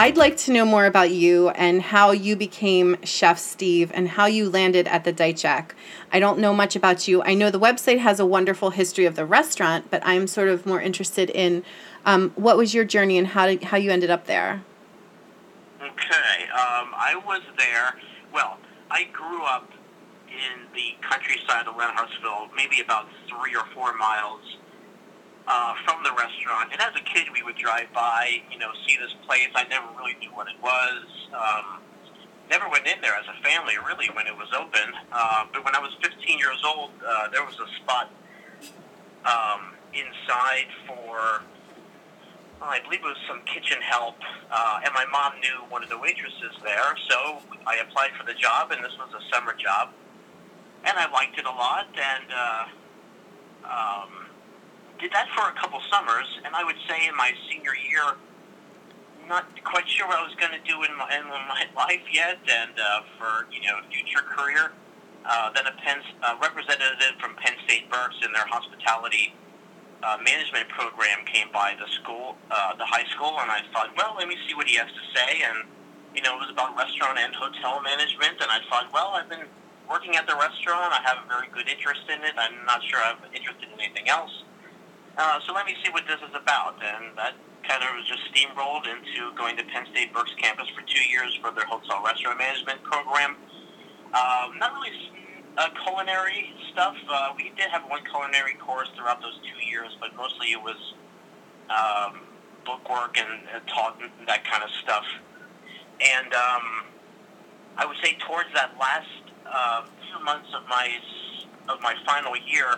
I'd like to know more about you and how you became Chef Steve and how you landed at the Deitsch Eck. I don't know much about you. I know the website has a wonderful history of the restaurant, but I'm sort of more interested in what was your journey and how you ended up there. Okay. I was there. Well, I grew up in the countryside of Lenhouseville, maybe about 3 or 4 miles from the restaurant. And as a kid, we would drive by, you know, see this place. I never really knew what it was. Never went in there as a family, really, when it was open. But when I was 15 years old, there was a spot inside for, I believe it was some kitchen help, and my mom knew one of the waitresses there, so I applied for the job, and this was a summer job, and I liked it a lot, and did that for a couple summers, and I would say in my senior year, not quite sure what I was going to do in my life yet, and for, you know, future career, then a representative from Penn State Berks in their hospitality management program came by the school, the high school, and I thought, well, let me see what he has to say, and, you know, it was about restaurant and hotel management, and I thought, well, I've been working at the restaurant, I have a very good interest in it, I'm not sure I'm interested in anything else, so let me see what this is about, and that kind of was just steamrolled into going to Penn State Berks campus for 2 years for their hotel restaurant management program. Not really culinary stuff. We did have one culinary course throughout those 2 years, but mostly it was bookwork and taught and that kind of stuff. And I would say towards that last few months of my final year,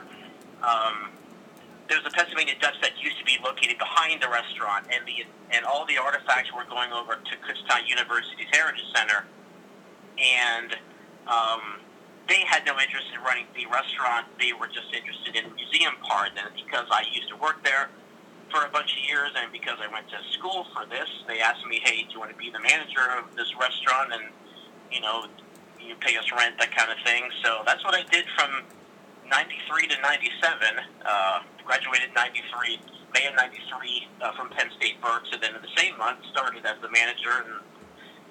there was a Pennsylvania Dutch that used to be located behind the restaurant, and all the artifacts were going over to Kutztown University's Heritage Center, and they had no interest in running the restaurant. They were just interested in the museum part. And because I used to work there for a bunch of years and because I went to school for this, they asked me, hey, do you want to be the manager of this restaurant? And, you know, you pay us rent, that kind of thing. So that's what I did from 93 to 97. Graduated in 93, May of 93 from Penn State Berks. And then in the same month, started as the manager and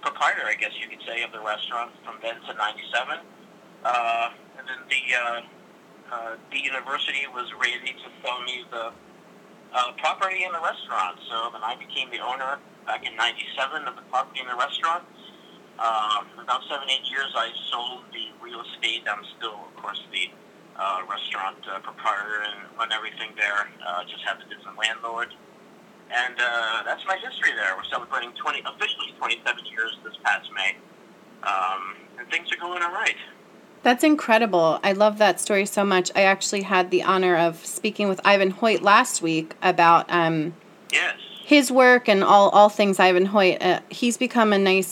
proprietor, I guess you could say, of the restaurant from then to 97. And then the university was ready to sell me the property in the restaurant. So then I became the owner back in 97 of the property in the restaurant. For about 7-8 years, I sold the real estate. I'm still, of course, the restaurant proprietor and run everything there. Just have a different landlord. And that's my history there. We're celebrating officially 27 years this past May. And things are going all right. That's incredible. I love that story so much. I actually had the honor of speaking with Ivan Hoyt last week about his work and all things Ivan Hoyt. He's become a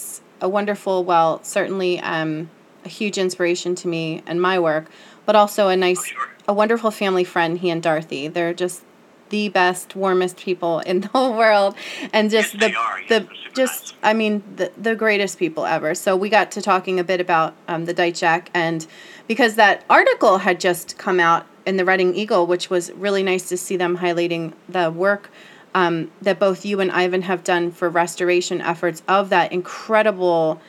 wonderful, well, certainly a huge inspiration to me and my work, but also a wonderful family friend, he and Dorothy. They're just the best, warmest people in the whole world, and just the greatest people ever. So we got to talking a bit about the Deitsch Eck, and because that article had just come out in the Reading Eagle, which was really nice to see them highlighting the work that both you and Ivan have done for restoration efforts of that incredible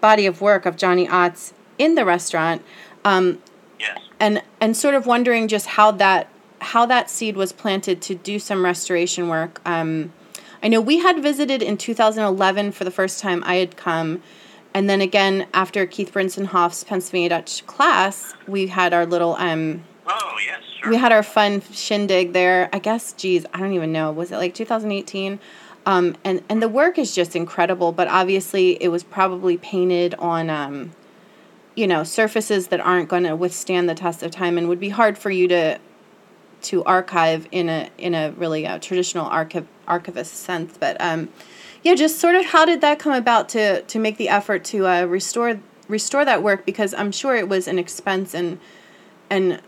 body of work of Johnny Ott's in the restaurant, and sort of wondering just how that seed was planted to do some restoration work. I know we had visited in 2011 for the first time I had come, and then again after Keith Brinsenhoff's Pennsylvania Dutch class, we had our little we had our fun shindig there. I guess, I don't even know. Was it like 2018? And the work is just incredible, but obviously it was probably painted on surfaces that aren't going to withstand the test of time and would be hard for you to archive in a really traditional archivist sense, but just sort of how did that come about to make the effort to restore that work, because I'm sure it was an expense and a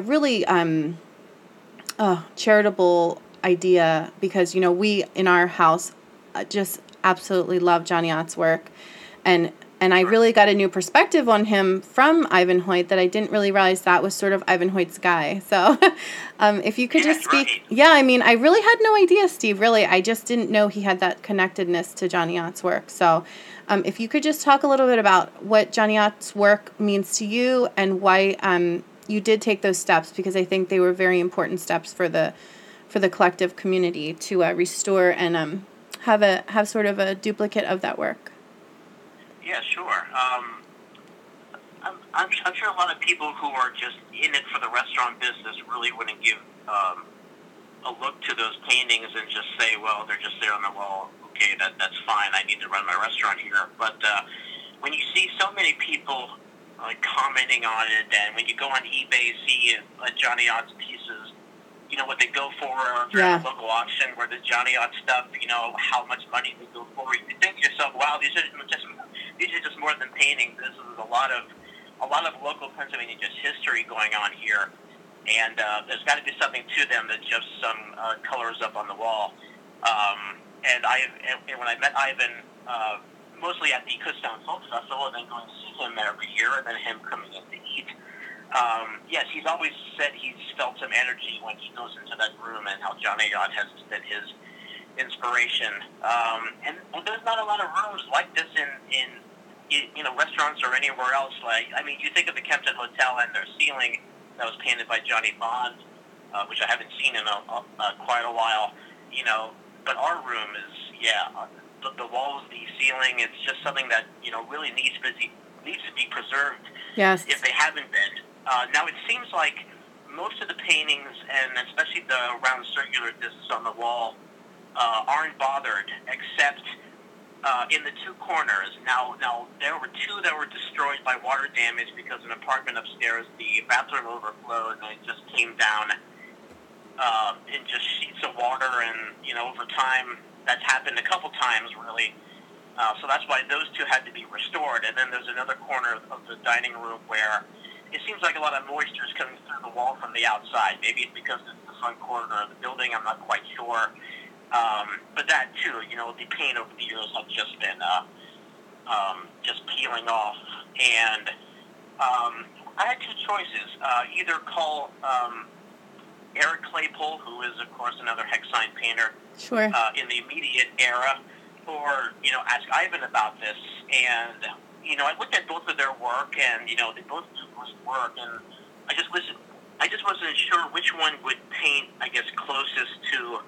really charitable idea, because we in our house just absolutely love Johnny Ott's work, and And I really got a new perspective on him from Ivan Hoyt that I didn't really realize that was sort of Ivan Hoyt's guy. So if you could just speak. Right. Yeah, I mean, I really had no idea, Steve, really. I just didn't know he had that connectedness to Johnny Ott's work. So if you could just talk a little bit about what Johnny Ott's work means to you and why you did take those steps, because I think they were very important steps for the collective community to restore and have sort of a duplicate of that work. Yeah, sure. I'm sure a lot of people who are just in it for the restaurant business really wouldn't give a look to those paintings and just say, well, they're just there on the wall. Okay, that's fine. I need to run my restaurant here. But when you see so many people commenting on it, and when you go on eBay, see Johnny Ott's pieces, you know, what they go for, or yeah. The local auction where the Johnny Ott stuff, you know, how much money they go for. You think to yourself, wow, these are just more than paintings. This is a lot of local Pennsylvania just history going on here, and there's got to be something to them than just some colors up on the wall. And when I met Ivan, mostly at the Kutztown Folk Festival, and then going to see him every year, and then him coming in to eat. Yes, he's always said he's felt some energy when he goes into that room, and how Johnny Ott has been his inspiration. And there's not a lot of rooms like this in you know, restaurants or anywhere else. Like, I mean, you think of the Kempton Hotel and their ceiling that was painted by Johnny Bond, which I haven't seen in quite a while, you know. But our room is, the walls, the ceiling, it's just something that, you know, really needs to be preserved. Yes. If they haven't been. Now, it seems like most of the paintings, and especially the round circular discs on the wall, aren't bothered, except in the two corners. Now there were two that were destroyed by water damage because an apartment upstairs, the bathroom overflowed, and it just came down in just sheets of water. And, you know, over time, that's happened a couple times, really. So that's why those two had to be restored. And then there's another corner of the dining room where it seems like a lot of moisture is coming through the wall from the outside. Maybe it's because it's the front corner of the building. I'm not quite sure. But that, too, you know, the paint over the years has just been just peeling off. And I had two choices. Either call Eric Claypoole, who is, of course, another hex sign painter, sure, in the immediate era, or, you know, ask Ivan about this. And, you know, I looked at both of their work, and, you know, they both do great work. And I just wasn't sure which one would paint, I guess, closest to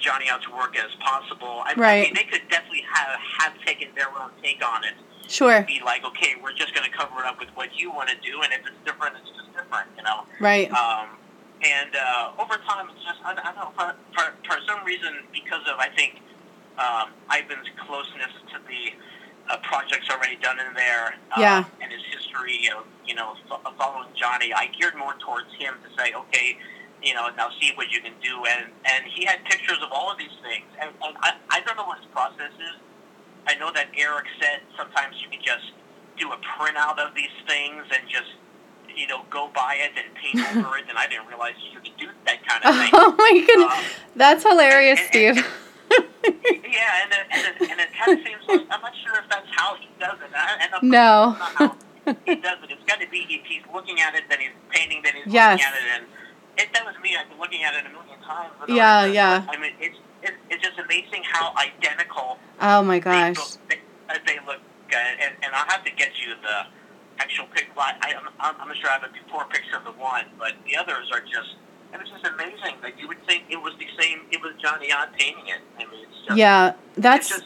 Johnny Ott's work as possible. I mean, they could definitely have taken their own take on it. Sure. Be like, okay, we're just going to cover it up with what you want to do, and if it's different, it's just different, you know? Right. And over time, it's just, I don't know, for some reason, because of, I think, Ivan's closeness to the projects already done in there, and his history of, you know, following Johnny, I geared more towards him to say, okay, you know, now see what you can do. And he had pictures of all of these things. And I don't know what his process is. I know that Eric said sometimes you can just do a printout of these things and just, you know, go buy it and paint over it. And I didn't realize you could do that kind of thing. Oh, my goodness. That's hilarious, Steve. Yeah, and it kind of seems like, I'm not sure if that's how he does it. That's not how he does it. It's got to be he's looking at it, then he's painting, then he's looking at it, and... that was me. I've been looking at it a million times. Yeah. I mean, it's just amazing how identical. Oh my gosh. They look, and I'll have to get you the actual picture. I'm sure I have a before picture of the one, but the others are just. And it's just amazing that you would think it was the same. It was Johnny Ott painting it. I mean, it's just, that's. It's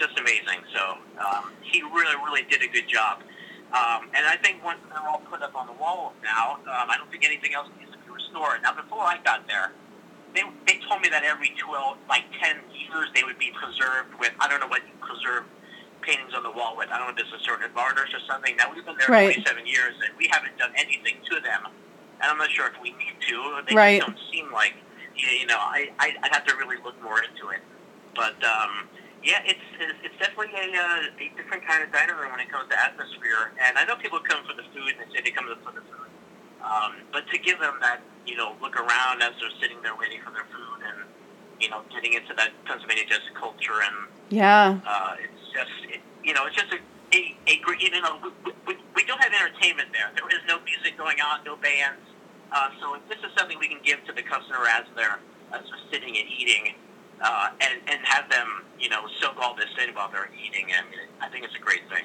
just amazing. So he really, really did a good job. And I think once they're all put up on the wall now, I don't think anything else needs to be restored. Now, before I got there, they told me that every 10 years, they would be preserved with, I don't know what you preserve paintings on the wall with. I don't know if it's a certain varnish or something. Now, we've been there 27 years, and we haven't done anything to them. And I'm not sure if we need to. They just don't seem like, you know, I'd have to really look more into it. But, yeah, it's definitely a different kind of dining room when it comes to atmosphere. And I know people come for the food, and they say they come for the food. But to give them that, you know, look around as they're sitting there waiting for their food and, you know, getting into that Pennsylvania just culture. And it's just, you know, it's just a great, you know, we don't have entertainment there. There is no music going on, no bands. So this is something we can give to the customer as they're sitting and eating, and have them, you know, soak all this in while they're eating. And I think it's a great thing.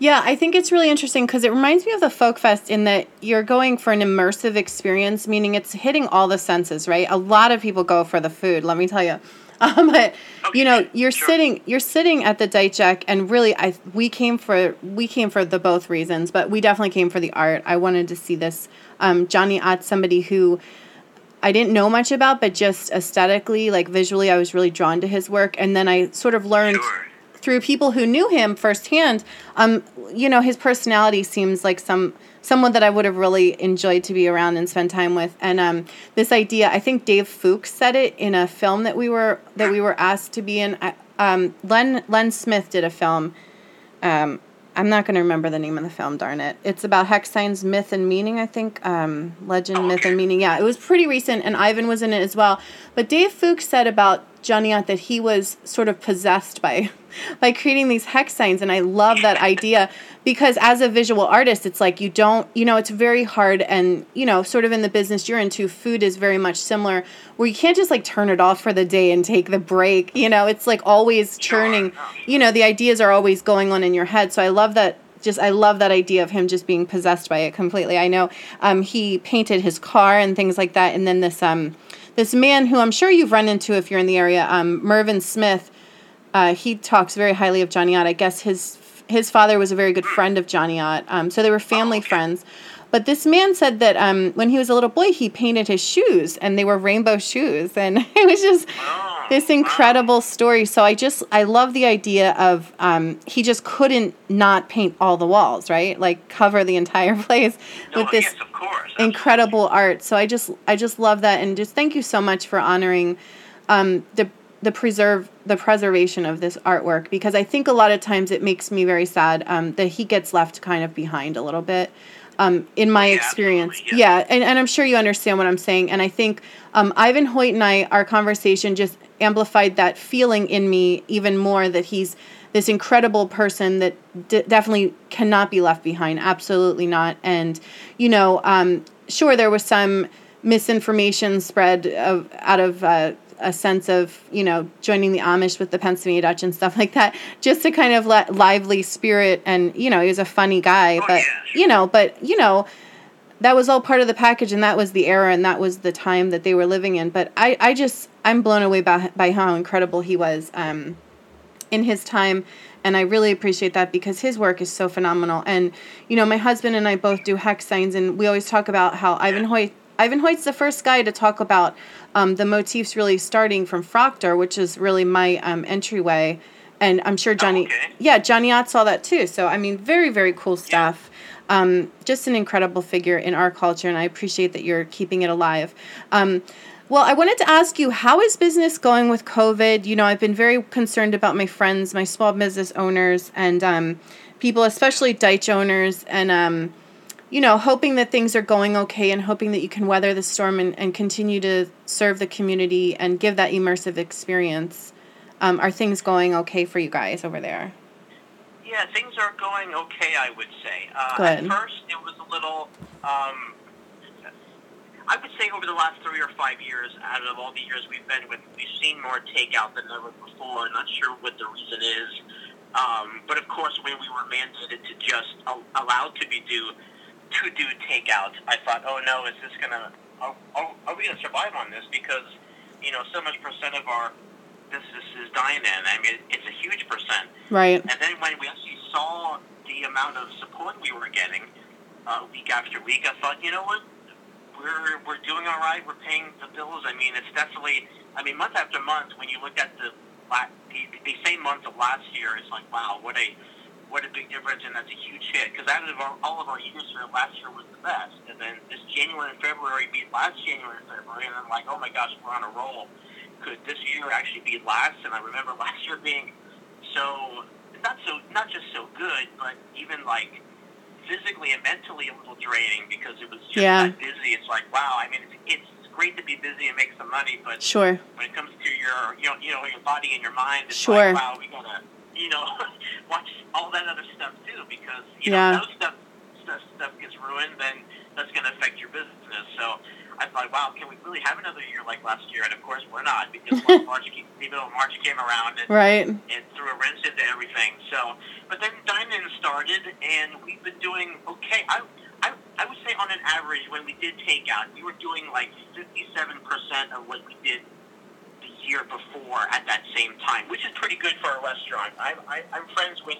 Yeah, I think it's really interesting because it reminds me of the Folk Fest in that you're going for an immersive experience, meaning it's hitting all the senses, right? A lot of people go for the food, let me tell you. But, okay, you know, you're sure. You're sitting at the Deitsch Eck, and really, we came for the both reasons, but we definitely came for the art. I wanted to see this Johnny Ott, somebody who I didn't know much about, but just aesthetically, like visually, I was really drawn to his work, and then I sort of learned. Sure. Through people who knew him firsthand, you know, his personality seems like someone that I would have really enjoyed to be around and spend time with. And this idea, I think Dave Foulkes said it in a film that we were asked to be in. Len Smith did a film. I'm not going to remember the name of the film, darn it. It's about hex signs, myth, and meaning, I think. Legend, myth, and meaning. Yeah, it was pretty recent, and Ivan was in it as well. But Dave Foulkes said about Johnny Ott that he was sort of possessed by creating these hex signs, and I love that idea because as a visual artist, it's like you don't, you know, it's very hard, and, you know, sort of in the business you're into, food is very much similar where you can't just like turn it off for the day and take the break, you know, it's like always churning, you know, the ideas are always going on in your head. So I love that idea of him just being possessed by it completely. I know he painted his car and things like that, and then this man who I'm sure you've run into if you're in the area, Mervin Smith, he talks very highly of Johnny Ott. I guess his father was a very good friend of Johnny Ott, so they were family friends. But this man said that when he was a little boy, he painted his shoes, and they were rainbow shoes, and it was just this incredible story. So I love the idea of he just couldn't not paint all the walls, right? Like cover the entire place with this incredible art. So I just love that, and just thank you so much for honoring the preservation of this artwork, because I think a lot of times it makes me very sad that he gets left kind of behind a little bit. In my experience. Yeah. And I'm sure you understand what I'm saying. And I think Ivan Hoyt and I, our conversation just amplified that feeling in me even more, that he's this incredible person that definitely cannot be left behind. Absolutely not. And, you know, sure, there was some misinformation spread out of a sense of, you know, joining the Amish with the Pennsylvania Dutch and stuff like that, just to kind of let lively spirit. And, you know, he was a funny guy, but that was all part of the package, and that was the era, and that was the time that they were living in. But I'm blown away by how incredible he was in his time. And I really appreciate that because his work is so phenomenal. And, you know, my husband and I both do hex signs, and we always talk about how Ivan Hoyt's the first guy to talk about the motifs really starting from Fraktur, which is really my entryway. And I'm sure Johnny Ott saw that too. So, I mean, very, very cool stuff. Yeah. Just an incredible figure in our culture, and I appreciate that you're keeping it alive. Well, I wanted to ask you, how is business going with COVID? You know, I've been very concerned about my friends, my small business owners, and people, especially Deitsch owners, and you know, hoping that things are going okay and hoping that you can weather the storm and continue to serve the community and give that immersive experience. Are things going okay for you guys over there? Yeah, things are going okay, I would say. At first, it was a little, I would say over the last 3 or 5 years, out of all the years we've been with, we've seen more takeout than ever before. I'm not sure what the reason is. But of course, when we were mandated to just allowed to be do takeout, I thought, oh no, is this gonna? Are we gonna survive on this? Because, you know, so much percent of our business is dine-in. I mean, it's a huge percent. Right. And then when we actually saw the amount of support we were getting week after week, I thought, you know what, we're doing all right. We're paying the bills. I mean, it's definitely. I mean, month after month, when you look at the same month of last year, it's like, wow, what a big difference, and that's a huge hit, because out of all of our years here, last year was the best, and then this January and February beat last January and February, and I'm like, oh my gosh, we're on a roll. Could this year actually be last? And I remember last year being not just so good, but even like physically and mentally a little draining, because it was just that busy. It's like, wow, I mean, it's great to be busy and make some money, but when it comes to your, you know, your body and your mind, it's like, wow, we gotta you know, watch all that other stuff too, because you know that stuff gets ruined, then that's going to affect your business. So I thought, wow, can we really have another year like last year? And of course, we're not, because March came around and, right. and threw a wrench into everything. So, but then dine-in started, and we've been doing okay. I would say on an average, when we did takeout, we were doing like 57% of what we did the year before at that same time, which is pretty good for a restaurant. I'm friends with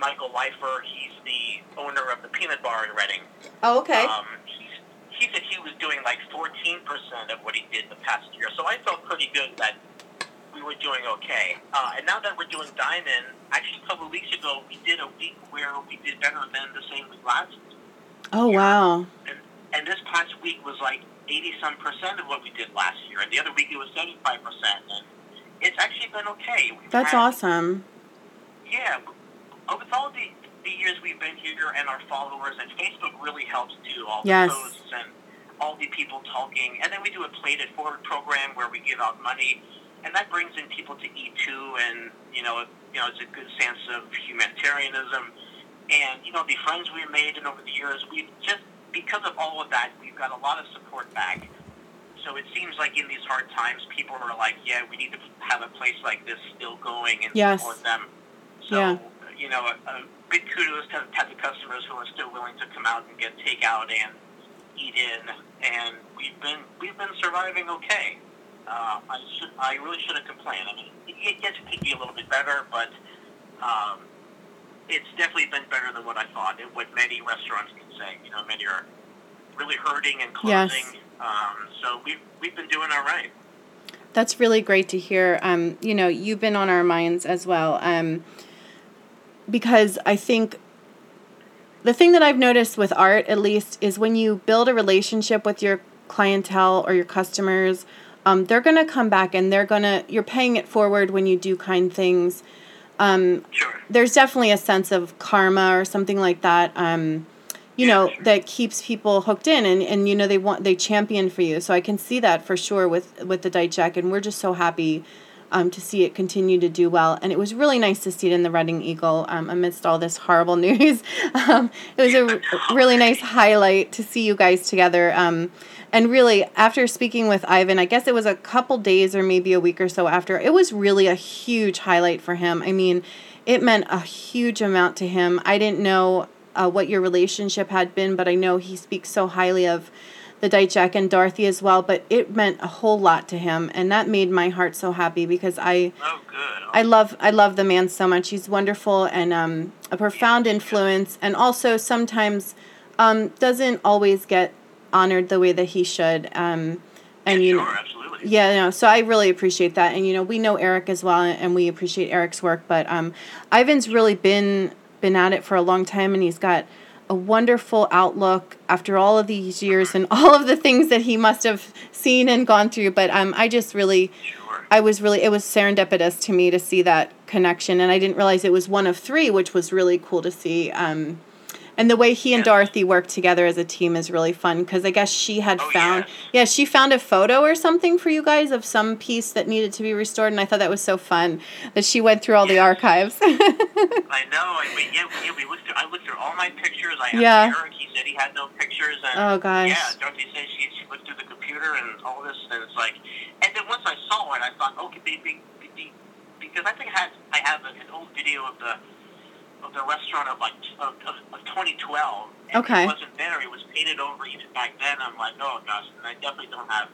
Michael Leifer. He's the owner of the Peanut Bar in Reading. Oh, okay. He said he was doing like 14% of what he did the past year, so I felt pretty good that we were doing okay. And now that we're doing dine-in, actually a couple of weeks ago, we did a week where we did better than the same week last year. Oh, wow. And this past week was like 80-some% of what we did last year, and the other week it was 75%, and it's actually been okay. That's awesome. Yeah. With all the years we've been here, and our followers, and Facebook really helps too, all the posts and all the people talking. And then we do a Plated Forward program where we give out money, and that brings in people to eat too, and you know it's a good sense of humanitarianism. And you know, the friends we made, and over the years, we've just, because of all of that, we've got a lot of support back. So it seems like in these hard times, people are like, yeah, we need to have a place like this still going and support them. So you know, a big kudos to the customers who are still willing to come out and get takeout and eat in, and we've been surviving okay. I really shouldn't complain. I mean, it could be a little bit better, but it's definitely been better than what I thought, and what many restaurants can say. You know, many are really hurting and closing. Yes. So we've been doing all right. That's really great to hear. You know, you've been on our minds as well. Because I think the thing that I've noticed with art, at least, is when you build a relationship with your clientele or your customers, they're going to come back, and you're paying it forward when you do kind things. Sure. There's definitely a sense of karma or something like that, that keeps people hooked in, and you know, they champion for you. So I can see that for sure with the Deitsch Eck, and we're just so happy to see it continue to do well. And it was really nice to see it in the Reading Eagle amidst all this horrible news. It was a really nice highlight to see you guys together. And really, after speaking with Ivan, I guess it was a couple days or maybe a week or so after, it was really a huge highlight for him. I mean, it meant a huge amount to him. I didn't know what your relationship had been, but I know he speaks so highly of the Deitsch Eck and Dorothy as well, but it meant a whole lot to him, and that made my heart so happy, because I love the man so much. He's wonderful, and a profound influence, and also sometimes doesn't always get honored the way that he should. Absolutely. So I really appreciate that, and you know, we know Eric as well, and we appreciate Eric's work, but Ivan's really been at it for a long time, and he's got a wonderful outlook after all of these years and all of the things that he must have seen and gone through. But it was serendipitous to me to see that connection. And I didn't realize it was one of three, which was really cool to see. And the way he and Dorothy worked together as a team is really fun, because I guess she had she found a photo or something for you guys of some piece that needed to be restored, and I thought that was so fun that she went through all the archives. I know. We looked through. I looked through all my pictures. I asked Eric. He said he had no pictures. And Dorothy said she looked through the computer and all this, and it's like. And then once I saw it, I thought, okay, because I think I have an old video of the restaurant of 2012, and it wasn't there. It was painted over even back then. I'm like, oh gosh, and I definitely don't have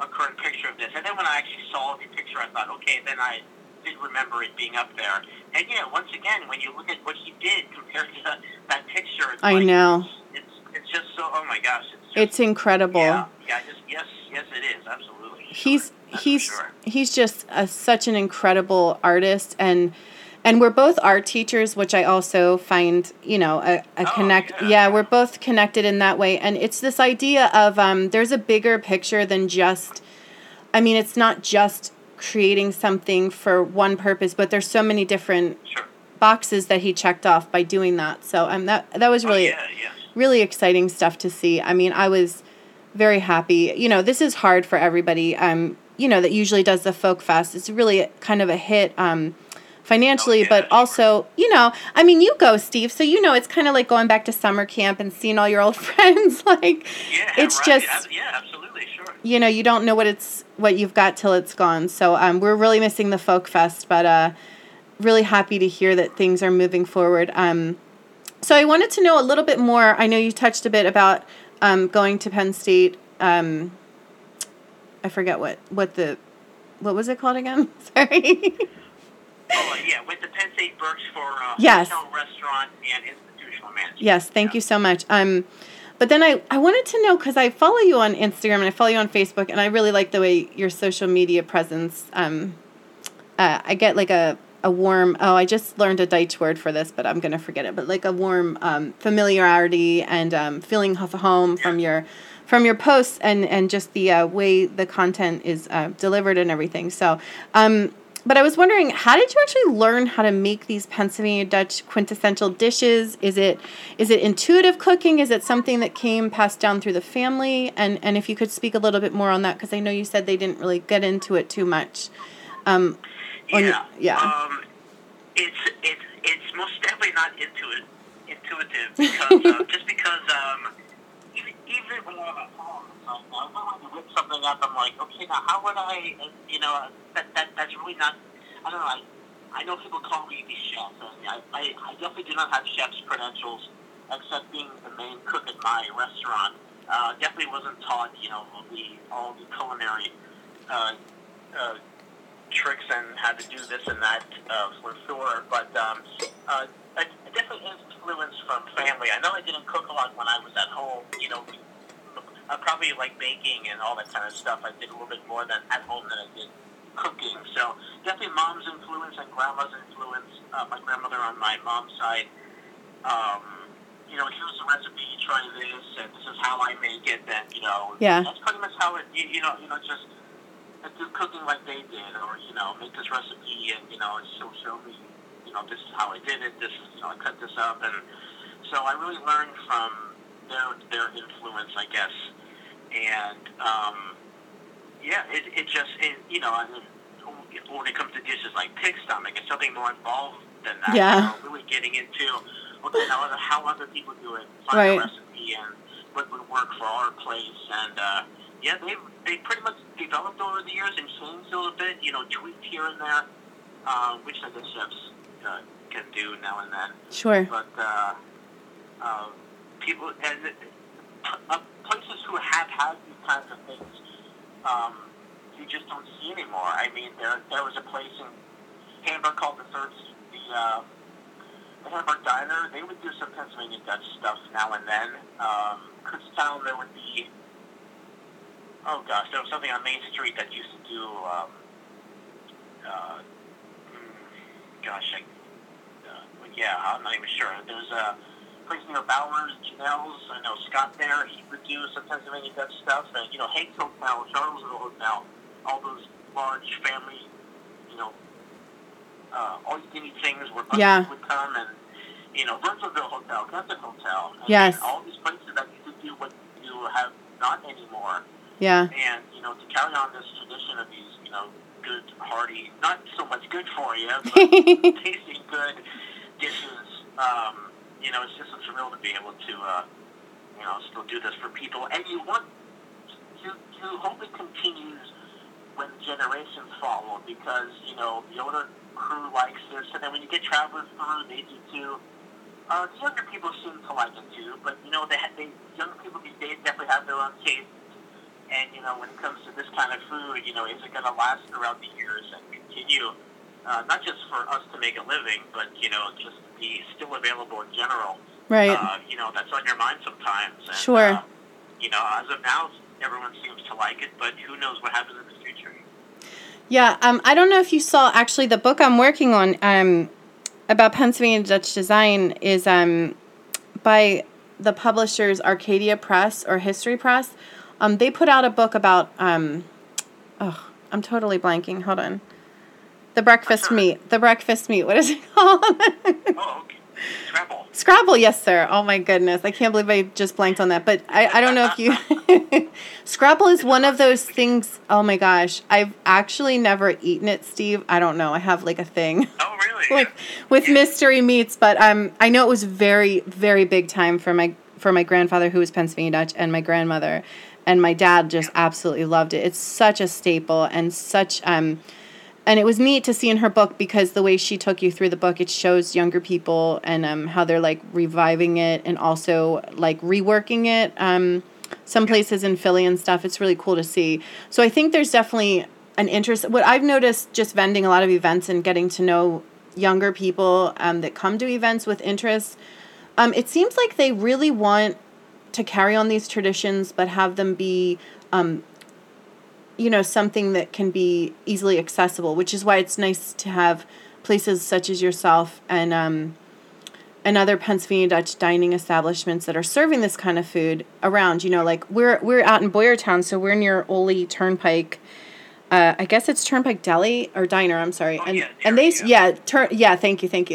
a current picture of this. And then when I actually saw the picture, I thought, okay, then I did remember it being up there. And yeah, once again, when you look at what he did compared to that picture, it's know it's just so. Oh my gosh, it's incredible. Yeah, yes, it is absolutely. He's just such an incredible artist. And we're both art teachers, which I also find, you know, we're both connected in that way. And it's this idea of there's a bigger picture than just, I mean, it's not just creating something for one purpose, but there's so many different boxes that he checked off by doing that. So that was really, really exciting stuff to see. I mean, I was very happy. You know, this is hard for everybody, that usually does the Folk Fest. It's really kind of a hit financially, but also, you know, I mean, you go, Steve, so you know, it's kind of like going back to summer camp and seeing all your old friends. Like, it's right. Just, absolutely, sure. You know, you don't know what you've got till it's gone. So we're really missing the Folk Fest, but really happy to hear that things are moving forward. So I wanted to know a little bit more. I know you touched a bit about going to Penn State. I forget what was it called again? Sorry. Oh, yeah, with the Penn State Berks for hotel, restaurant, and institutional management. Yes, thank you so much. But then I wanted to know, because I follow you on Instagram and I follow you on Facebook, and I really like the way your social media presence, I get like a warm, I just learned a Deitsch word for this, but I'm going to forget it, but like a warm familiarity and feeling of home from your posts and just the way the content is delivered and everything. So, but I was wondering, how did you actually learn how to make these Pennsylvania Dutch quintessential dishes? Is it intuitive cooking? Is it something that came passed down through the family? And if you could speak a little bit more on that, because I know you said they didn't really get into it too much. It's most definitely not intuitive because just because even when I'm at home, I want to whip something up. I'm like, okay, now how would I? That's really not. I don't know. I know people call me the chef. I definitely do not have chef's credentials, except being the main cook at my restaurant. Definitely wasn't taught, all the culinary tricks and how to do this and that for sure. But I definitely influence from family. I know I didn't cook a lot when I was at home. I probably like baking and all that kind of stuff. I did a little bit more than at home than I did cooking. So definitely mom's influence and grandma's influence. My grandmother on my mom's side, here's the recipe. Try this, and this is how I make it. That's pretty much how it. Just do cooking like they did, or make this recipe, and show me. This is how I did it. This is I cut this up, and so I really learned from their influence, I guess, and when it comes to dishes like pig stomach, it's something more involved than that. Yeah. Really getting into how other people do it, find a recipe, and what would work for our place, and they pretty much developed over the years and changed a little bit, tweaked here and there, which I guess chefs can do now and then. Sure. But people and places who have had these kinds of things, you just don't see anymore. I mean, there was a place in Hamburg called the Hamburg Diner. They would do some Pennsylvania Dutch stuff now and then. Kutztown, there would be. Oh gosh, there was something on Main Street that used to do. I'm not even sure. There was a place near Bowers, Janelle's. I know Scott there. He would do some Pennsylvania Dutch stuff. And Haynes Hotel, Charlesville Hotel, all those large family, all you can eat things where would come, and Burnsville Hotel, Canton Hotel. And all these places that you could do what you have not anymore. Yeah. And, to carry on this tradition of these, good, hearty, not so much good for you, but tasty, good dishes, it's just a thrill to be able to, still do this for people. And you hope it continues when generations follow, because, the older crew likes this, and then when you get travelers through, they do too. The younger people seem to like it too, but, younger people these days definitely have their own taste. And, when it comes to this kind of food, is it going to last throughout the years and continue, not just for us to make a living, but, just to be still available in general. Right. That's on your mind sometimes. And, sure. As of now, everyone seems to like it, but who knows what happens in the future. Yeah. I don't know if you saw, actually, the book I'm working on about Pennsylvania Dutch design is by the publishers Arcadia Press or History Press. They put out a book about, I'm totally blanking. Hold on. The breakfast meat. What is it called? Scrabble. Scrabble, yes, sir. Oh, my goodness. I can't believe I just blanked on that. But I don't know if you... Scrabble is one of those things... Oh, my gosh. I've actually never eaten it, Steve. I don't know. I have, like, a thing. Oh, really? with mystery meats. But I know it was very, very big time for my grandfather, who was Pennsylvania Dutch, and my grandmother. And my dad just absolutely loved it. It's such a staple and such... And it was neat to see in her book, because the way she took you through the book, it shows younger people and how they're, like, reviving it and also, like, reworking it. Some places in Philly and stuff, it's really cool to see. So I think there's definitely an interest. What I've noticed just vending a lot of events and getting to know younger people that come to events with interest, it seems like they really want to carry on these traditions but have them be... something that can be easily accessible, which is why it's nice to have places such as yourself and other Pennsylvania Dutch dining establishments that are serving this kind of food around. Like we're out in Boyertown, so we're near Ole Turnpike. I guess it's Turnpike Deli or Diner. I'm sorry, Thank you.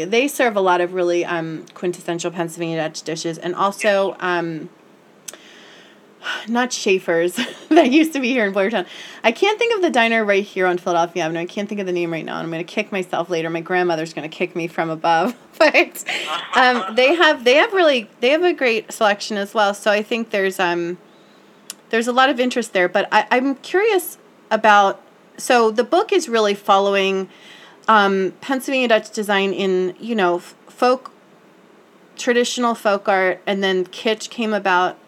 They serve a lot of really quintessential Pennsylvania Dutch dishes, and also. Not Schaefer's that used to be here in Boyertown. I can't think of the diner right here on Philadelphia Avenue. I can't think of the name right now, and I'm going to kick myself later. My grandmother's going to kick me from above. But they have a great selection as well. So I think there's a lot of interest there. But I'm curious about. So the book is really following Pennsylvania Dutch design in folk, traditional folk art, and then kitsch came about.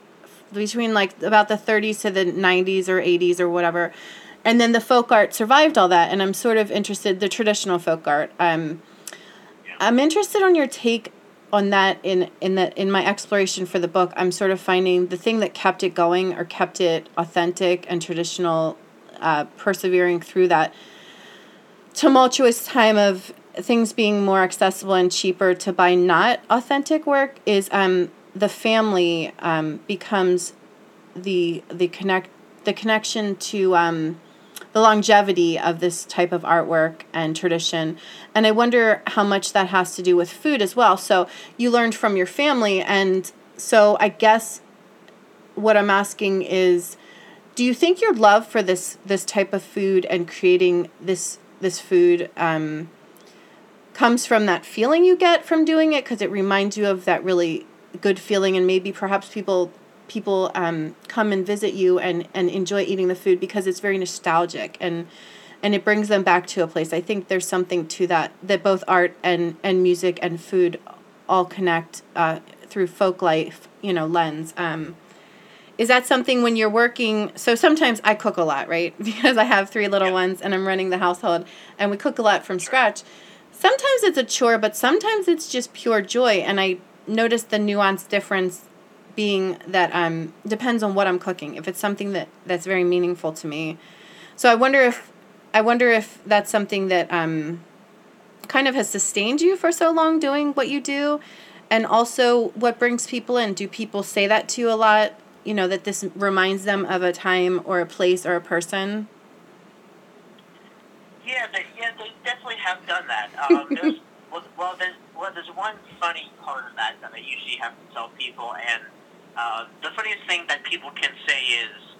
Between about the 30s to the 90s or 80s or whatever, and then the folk art survived all that. And I'm sort of interested the traditional folk art. I'm interested on your take on that in my exploration for the book. I'm sort of finding the thing that kept it going or kept it authentic and traditional, persevering through that tumultuous time of things being more accessible and cheaper to buy not authentic work is the family becomes the connection to the longevity of this type of artwork and tradition. And I wonder how much that has to do with food as well. So you learned from your family. And so I guess what I'm asking is, do you think your love for this type of food and creating this food comes from that feeling you get from doing it? Because it reminds you of that really good feeling, and maybe perhaps people come and visit you and enjoy eating the food because it's very nostalgic and it brings them back to a place. I think there's something to that both art and music and food all connect through folk life, lens. Is that something when you're working? So sometimes I cook a lot, right? Because I have three little ones and I'm running the household, and we cook a lot from scratch. Sometimes it's a chore, but sometimes it's just pure joy, and I notice the nuanced difference being that depends on what I'm cooking. If it's something that's very meaningful to me, so I wonder if that's something that kind of has sustained you for so long doing what you do, and also what brings people in. Do people say that to you a lot? That this reminds them of a time or a place or a person. Yeah, they definitely have done that. There's one funny part of that that I usually have to tell people, and the funniest thing that people can say is,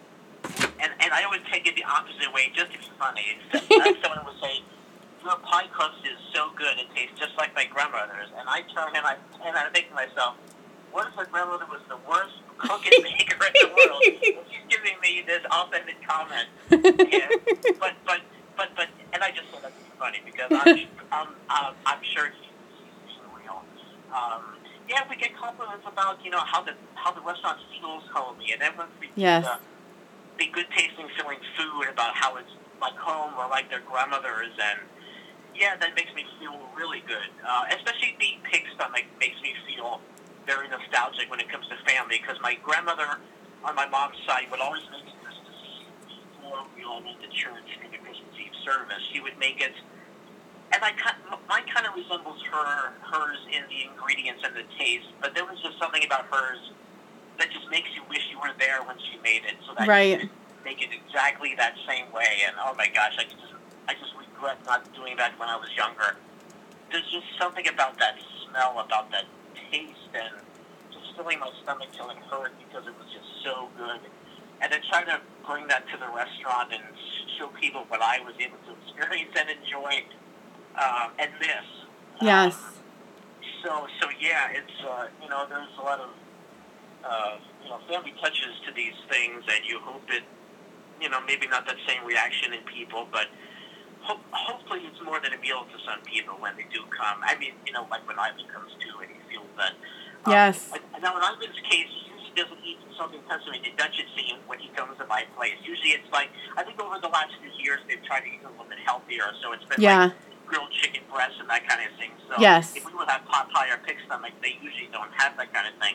and I always take it the opposite way just to be funny, except someone will say, your pie crust is so good, it tastes just like my grandmother's, and I turn and I think to myself, what if my grandmother was the worst cook and baker in the world? And she's giving me this offended comment, and I just thought that's funny, because I'm sure it's real. We get compliments about how the restaurant feels homey, and everyone speaks the good tasting feeling food about how it's like home or like their grandmother's, and that makes me feel really good. Especially being pig stomach makes me feel very nostalgic when it comes to family, because my grandmother on my mom's side would always make it Christmas Eve before we all went to church in the Christmas Eve service. She would make it. And mine kind of resembles hers in the ingredients and the taste, but there was just something about hers that just makes you wish you were there when she made it, so that you could make it exactly that same way. And oh my gosh, I just regret not doing that when I was younger. There's just something about that smell, about that taste, and just filling my stomach till it hurt because it was just so good. And then trying to bring that to the restaurant and show people what I was able to experience and enjoy and miss. Yes. So yeah, it's you know, there's a lot of you know, family touches to these things, and you hope it, you know, maybe not that same reaction in people, but hopefully it's more than a meal to some people when they do come. I mean, you know, like when Ivan comes too, and he feels that. Yes. Now, in Ivan's case, he usually doesn't eat something Pennsylvania Dutch, it seems, when he comes to my place. Usually it's like, I think over the last few years, they've tried to eat a little bit healthier, so it's been like grilled chicken breasts and that kind of thing. So if we would have pot pie or pig stomach, they usually don't have that kind of thing.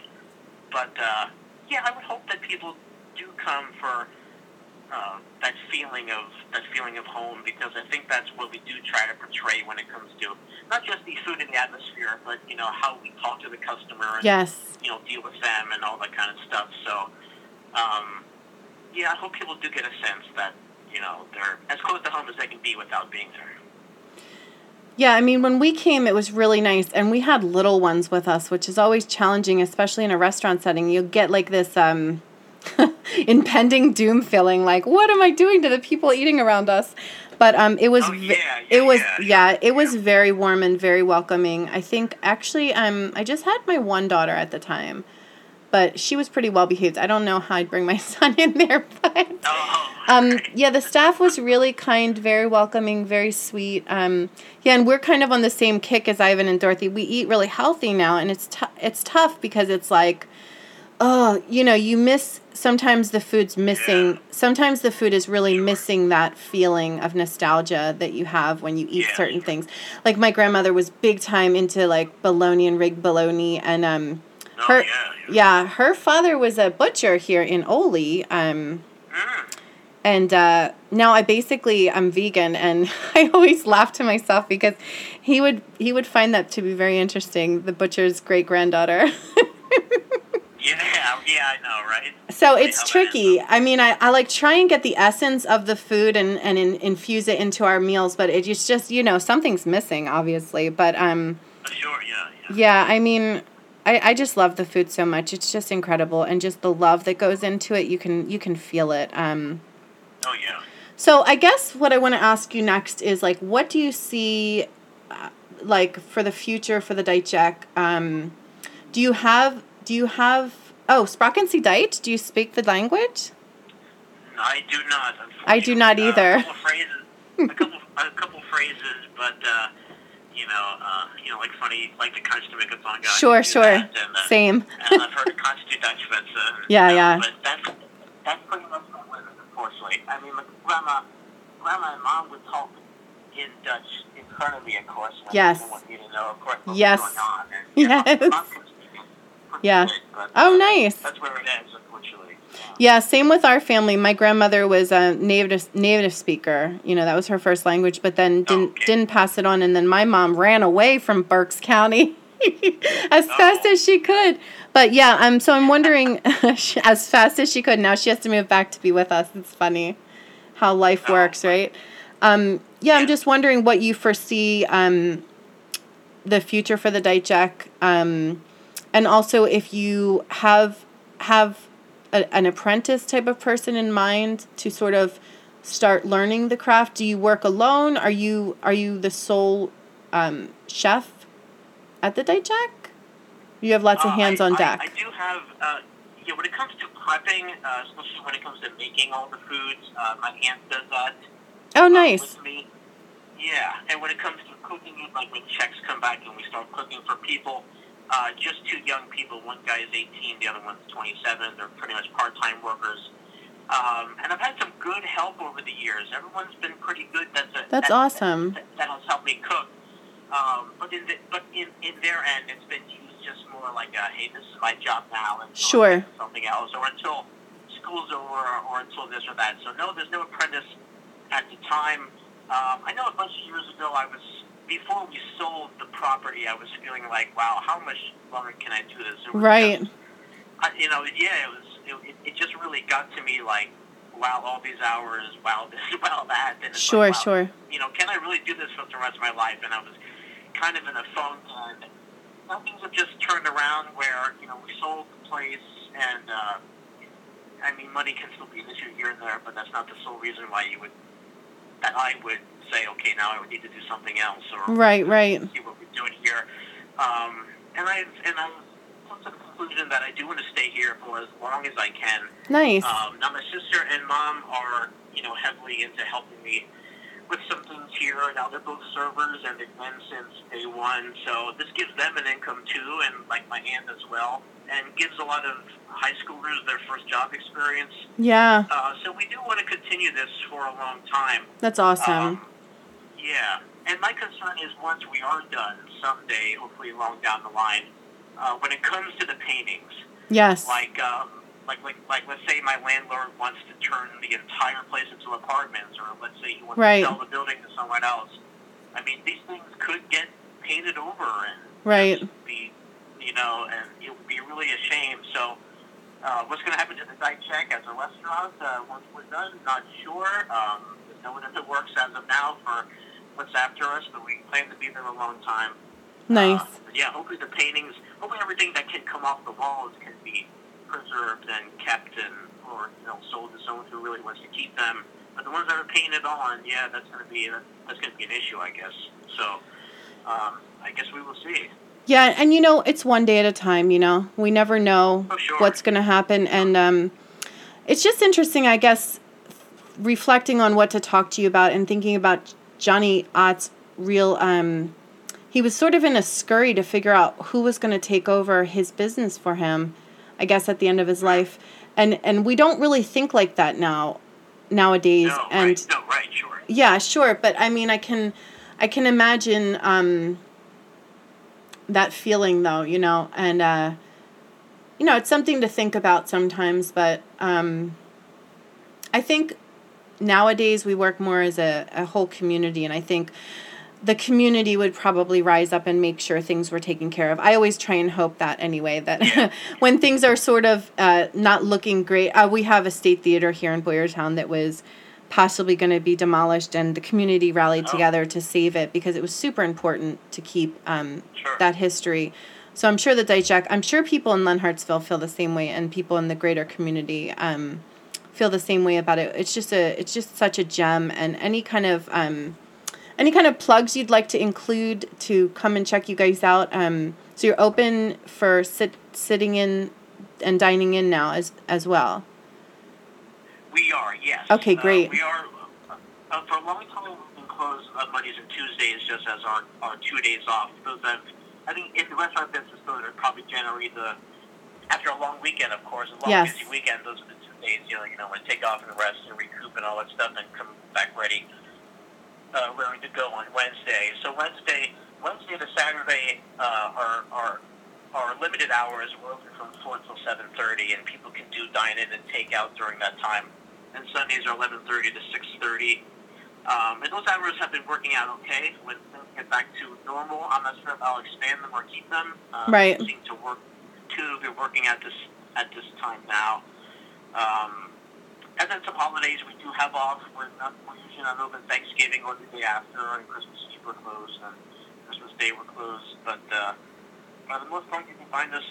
But, yeah, I would hope that people do come for that feeling of home, because I think that's what we do try to portray when it comes to not just the food and the atmosphere, but, you know, how we talk to the customer and, you know, deal with them and all that kind of stuff. So, yeah, I hope people do get a sense that, you know, they're as close to home as they can be without being there. Yeah, I mean, when we came, it was really nice, and we had little ones with us, which is always challenging, especially in a restaurant setting. You'll get like this impending doom feeling, like, what am I doing to the people eating around us? But it was, it was very warm and very welcoming. I think actually, I just had my one daughter at the time, but she was pretty well behaved. I don't know how I'd bring my son in there, but yeah, the staff was really kind, very welcoming, very sweet. Yeah, and we're kind of on the same kick as Ivan and Dorothy. We eat really healthy now, and it's tough because it's like, oh, you know, you miss, sometimes the food's missing. Yeah. Sometimes the food is really missing that feeling of nostalgia that you have when you eat certain things. Like my grandmother was big time into like bologna and rigged bologna, and her father was a butcher here in Ole. And now I'm vegan, and I always laugh to myself because he would find that to be very interesting, the butcher's great-granddaughter. Yeah, I know, right? So it's tricky. I mean, I like try and get the essence of the food and infuse it into our meals, but it's just, you know, something's missing, obviously. But sure, yeah, I mean, I just love the food so much. It's just incredible, and just the love that goes into it. You can feel it. Oh yeah. So I guess what I want to ask you next is, like, what do you see, like, for the future for the Deitsch Eck? Do you have? Oh, Spraken Sie Deitsch? Do you speak the language? No, I do not. I do not either. A couple phrases, but. You know, like funny, like the Kunststück song. Sure. And, same. And I've heard of Kunststück Dutch, but but that's pretty much my limit, unfortunately. I mean, my grandma and mom would talk in Dutch in front of me, of course. Yes. I want you to know, of course, what's going on. And, yes. Yeah. But, nice. That's where it ends, unfortunately. Yeah, same with our family. My grandmother was a native speaker. You know, that was her first language, but then didn't pass it on. And then my mom ran away from Berks County as fast as she could. But yeah, so I'm wondering, as fast as she could. Now she has to move back to be with us. It's funny how life works, right? I'm just wondering what you foresee the future for the Deitsch Eck, and also if you have an apprentice type of person in mind to sort of start learning the craft. Do you work alone? Are you the sole chef at the Deitsch Eck? You have lots of hands on deck. I do have. When it comes to prepping, especially when it comes to making all the foods, my aunt does that. Oh, nice. With me. Yeah, and when it comes to cooking, like when checks come back and we start cooking for people. Just two young people. One guy is 18, the other one's 27. They're pretty much part-time workers. And I've had some good help over the years. Everyone's been pretty good. That's awesome. That has helped me cook. But in their end, it's been used just more like, hey, this is my job now, and something else, or until school's over, or until this or that. So no, there's no apprentice at the time. I know a bunch of years ago before we sold the property, I was feeling like, wow, how much longer can I do this? Right. It just really got to me like, wow, all these hours, wow, this, wow, that. And it's sure. You know, can I really do this for the rest of my life? And I was kind of in a funk, and nothings have just turned around where, you know, we sold the place and, I mean, money can still be an issue here and there, but that's not the sole reason why you would, that I would say, okay, now I would need to do something else or right. see what we're doing here. And I was to the conclusion that I do want to stay here for as long as I can. Nice. Now my sister and mom are, you know, heavily into helping me with some things here. Now they're both servers and they've been since day one, so this gives them an income too, and like my aunt as well, and gives a lot of high schoolers their first job experience. Yeah. So we do want to continue this for a long time. That's awesome. Yeah. And my concern is once we are done someday, hopefully long down the line, when it comes to the paintings. Yes. Like let's say my landlord wants to turn the entire place into apartments, or let's say he wants to sell the building to someone else. I mean, these things could get painted over and be, you know, and it would be really a shame. So what's going to happen to the Deitsch Eck as a restaurant once we're done? Not sure. There's no one in the works as of now for what's after us, but we plan to be there a long time. Nice. Yeah, hopefully the paintings, hopefully everything that can come off the walls can be preserved and kept and, or, you know, sold to someone who really wants to keep them. But the ones that are painted on, yeah, that's going to be an issue, I guess. So I guess we will see. Yeah, and, you know, it's one day at a time, you know. We never know what's going to happen. And it's just interesting, I guess, reflecting on what to talk to you about and thinking about Johnny Ott's real... he was sort of in a scurry to figure out who was going to take over his business for him, I guess, at the end of his life. And we don't really think like that nowadays. No, and right. No, right, sure. Yeah, sure. But, I mean, I can imagine... that feeling, though, you know, and, you know, it's something to think about sometimes, but I think nowadays we work more as a whole community, and I think the community would probably rise up and make sure things were taken care of. I always try and hope that anyway, that when things are sort of not looking great, we have a state theater here in Boyertown that was possibly going to be demolished, and the community rallied together to save it because it was super important to keep that history. So I'm sure that Deitsch Eck, I'm sure people in Lenhouseville feel the same way, and people in the greater community feel the same way about it. It's just such a gem, and any kind of plugs you'd like to include to come and check you guys out. So you're open for sitting in and dining in now as well. We are, yes. Okay, great. We are, for a long time, we've been closed on Mondays and Tuesdays just as our 2 days off. Those have, I think in the restaurant business, those are probably generally after a long weekend, of course, a long busy weekend, those are the 2 days, you know, when take off and rest and recoup and all that stuff and come back ready to go on Wednesday. So Wednesday to Saturday are limited hours. We're open from 4 until 7:30, and people can do dine-in and take-out during that time. And Sundays are 11:30 to 6:30. And those hours have been working out okay. When things get back to normal, I'm not sure if I'll expand them or keep them. Right. They seem to work too. They're working at this time now. And then some holidays we do have off. We're usually not open Thanksgiving or the day after, and Christmas Eve we're closed, and Christmas Day we're closed. But for the most part, you can find us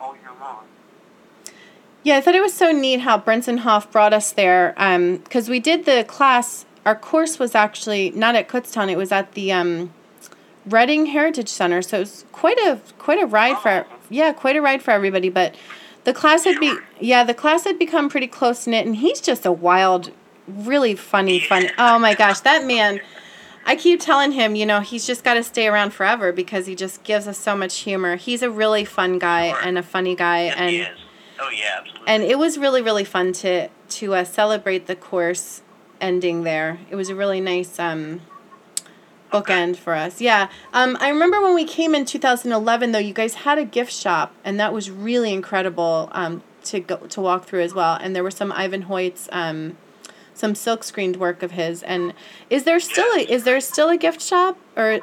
all year long. Yeah, I thought it was so neat how Brensenhoff brought us there, because we did the class. Our course was actually not at Kutztown; it was at the Reading Heritage Center. So it was quite a ride quite a ride for everybody. But the class had become pretty close knit, and he's just a wild, really funny. Oh my gosh, that man! I keep telling him, you know, he's just got to stay around forever because he just gives us so much humor. He's a really fun guy and a funny guy. And he is. Oh, yeah, absolutely. And it was really, really fun to celebrate the course ending there. It was a really nice bookend for us. Yeah. I remember when we came in 2011, though, you guys had a gift shop, and that was really incredible to walk through as well. And there were some Ivan Hoyt's... some silk screened work of his. And is there still a gift shop, or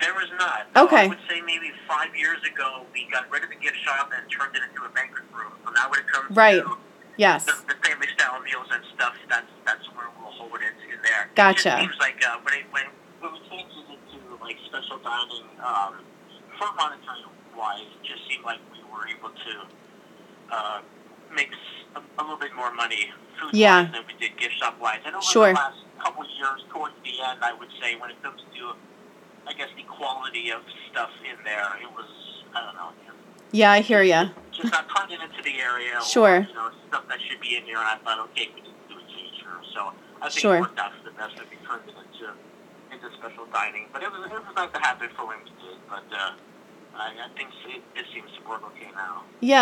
there is not? Okay. I would say maybe 5 years ago we got rid of the gift shop and turned it into a banquet room. So now when it comes to the family style meals and stuff, that's where we'll hold it in there. Gotcha. It seems like when we changed it to like special dining for monetary-wise, it just seemed like we were able to make a little bit more money food-wise than we did gift shop-wise. And over the last couple of years, towards the end, I would say, when it comes to, I guess, the quality of stuff in there, it was, I don't know. Yeah, I hear ya. Just not plugging into the area. Sure. Or, you know, stuff that should be in there, and I thought, okay, we can do a change room. So I think it worked out for the best that we turned it into special dining. But it was nice to have it for when we did, but I think it seems to work okay now. Yeah,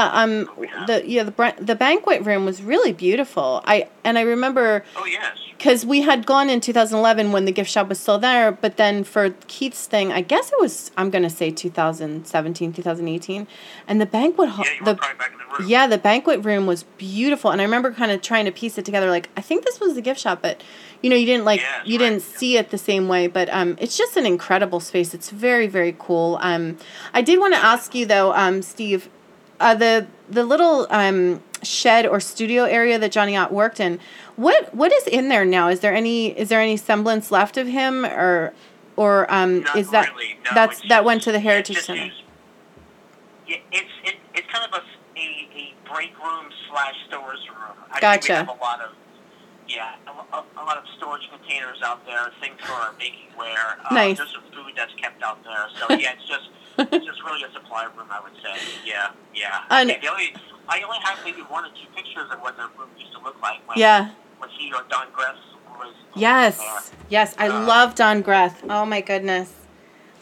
the banquet room was really beautiful. I remember. Oh yes. Because we had gone in 2011 when the gift shop was still there, but then for Keith's thing, I guess it was 2017, 2018, and the banquet hall. Yeah, you were probably back in the room. Yeah, the banquet room was beautiful, and I remember kind of trying to piece it together. Like I think this was the gift shop, but you know, you didn't see it the same way. But it's just an incredible space. It's very, very cool. I did want to ask you, though, Steve, the little shed or studio area that Johnny Ott worked in, what is in there now? Is there any semblance left of him, or is that really, no, that went to the Heritage Center? It's kind of a break room / stores room. Gotcha. I think we have a lot of storage containers out there, things for our baking ware. Nice. There's some food that's kept out there, so yeah, it's just. It's just really a supply room, I would say. Yeah. I only have maybe one or two pictures of what their room used to look like when he or Don Gress was. Yes, I love Don Gress. Oh, my goodness.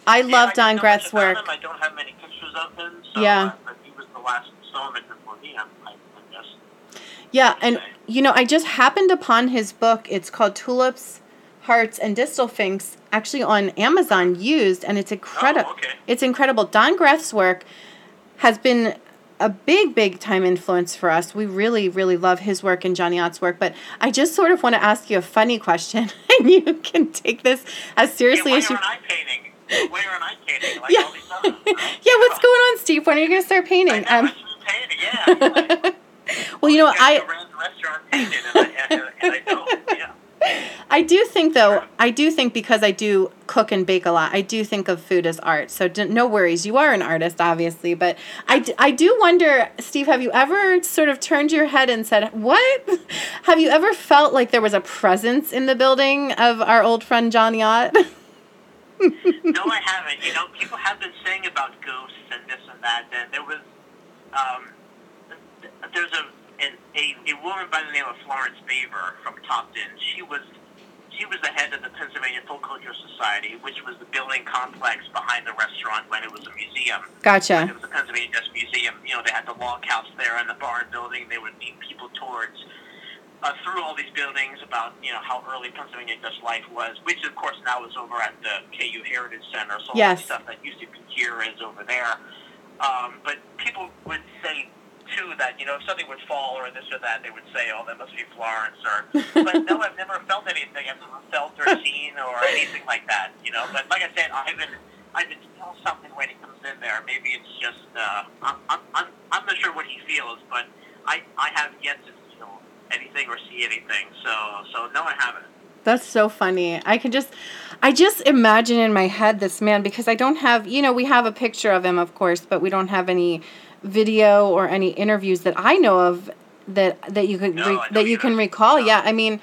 I love Don Gress' work. I don't have many pictures of him, so but he was the last installment for me, I guess. Yeah, and, you know, I just happened upon his book. It's called Tulips, Hearts, and Distelfinks, actually on Amazon used, and it's incredible. Oh, okay. It's incredible. Don Gress' work has been a big, big time influence for us. We really, really love his work and Johnny Ott's work, but I just sort of want to ask you a funny question, and you can take this as seriously as you... Where am I painting? Like all these others, right? Yeah, what's going on, Steve? When are you going to start painting? I should be painting, yeah. Well, you know, I... restaurant painted, and I don't, yeah. I do think because I do cook and bake a lot, I do think of food as art. So no worries. You are an artist, obviously. But I do wonder, Steve, have you ever sort of turned your head and said, what? Have you ever felt like there was a presence in the building of our old friend Johnny Ott? No, I haven't. You know, people have been saying about ghosts and this and that. And there was, there's a woman by the name of Florence Baver from Topton. She was the head of the Pennsylvania Folk Culture Society, which was the building complex behind the restaurant when it was a museum. Gotcha. When it was the Pennsylvania Dutch Museum. You know, they had the log house there and the barn building. They would lead people through all these buildings about, you know, how early Pennsylvania Dutch life was, which, of course, now is over at the KU Heritage Center. So all the stuff that used to be here is over there. But people would say, too, that, you know, if something would fall or this or that, they would say, oh, that must be Florence, or, but no, I've never felt anything. I've never felt or seen or anything like that, you know, but like I said, Ivan feels something when he comes in there. Maybe it's just, I'm not sure what he feels, but I have yet to feel anything or see anything, so no, I haven't. That's so funny. I just imagine in my head this man, because I don't have, you know, we have a picture of him, of course, but we don't have any video or any interviews that I know of that you can recall. No. Yeah, I mean,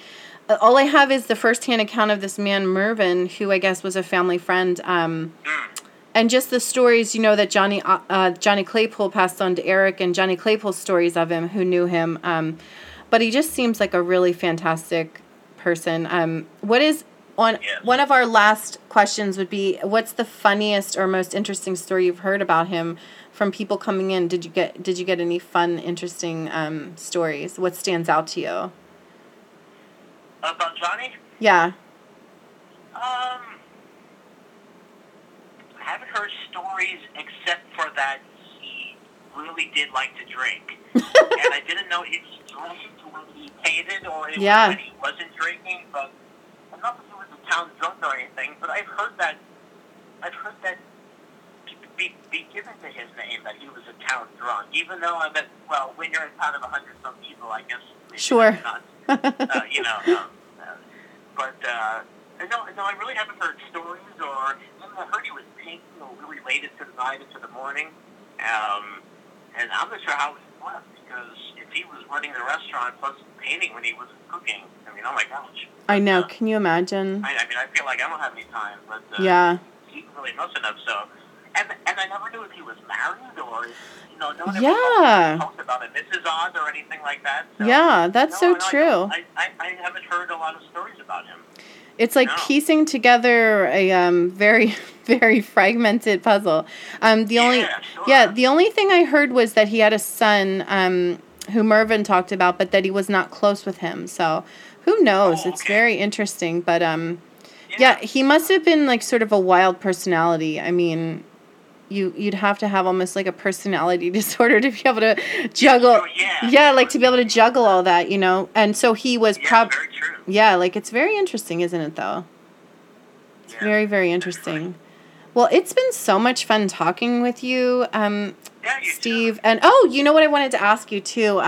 all I have is the firsthand account of this man Mervin, who I guess was a family friend, and just the stories, you know, that Johnny Claypoole passed on to Eric, and Johnny Claypoole's stories of him, who knew him. But he just seems like a really fantastic person. One of our last questions would be, what's the funniest or most interesting story you've heard about him? From people coming in, did you get any fun, interesting stories? What stands out to you? About Johnny? Yeah. I haven't heard stories except for that he really did like to drink. And I didn't know if he drank when he hated or when he wasn't drinking, but I'm not sure he was a town drunk or anything, but I've heard that be given to his name that he was a town drunk, even though I bet, well, when you're in town of 100-some people, I guess maybe not, you know, but no, I really haven't heard stories or I heard he was really late into the night, into the morning, and I'm not sure how he slept, because if he was running the restaurant plus painting when he was cooking, I mean, oh my gosh. I know. Can you imagine? I mean, I feel like I don't have any time, but yeah, he really must have. So, and I never knew if he was married or no one ever talked about a Mrs. Oz or anything like that. So, yeah, that's true. I haven't heard a lot of stories about him. It's like piecing together a very, very fragmented puzzle. The only thing I heard was that he had a son who Mervin talked about, but that he was not close with him. So who knows? It's very interesting. But he must have been like sort of a wild personality. I mean, you'd have to have almost like a personality disorder to be able to juggle. Oh, yeah. Yeah, like to be able to juggle all that, you know. And so he was probably. Yeah, like it's very interesting, isn't it, though? It's very, very interesting. Well, it's been so much fun talking with you, Steve. Too. And you know what I wanted to ask you, too?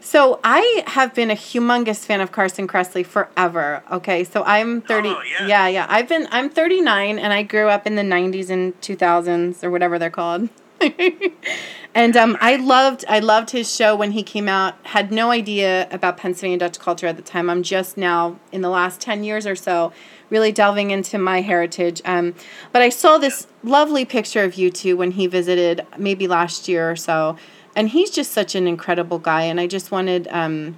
So I have been a humongous fan of Carson Kressley forever. Okay, so I'm 30. Oh, yeah. Yeah. I'm 39, and I grew up in the 90s and 2000s or whatever they're called. And I loved his show when he came out. Had no idea about Pennsylvania Dutch culture at the time. I'm just now, in the last 10 years or so, really delving into my heritage. But I saw this lovely picture of you two when he visited maybe last year or so. And he's just such an incredible guy. And I just wanted... and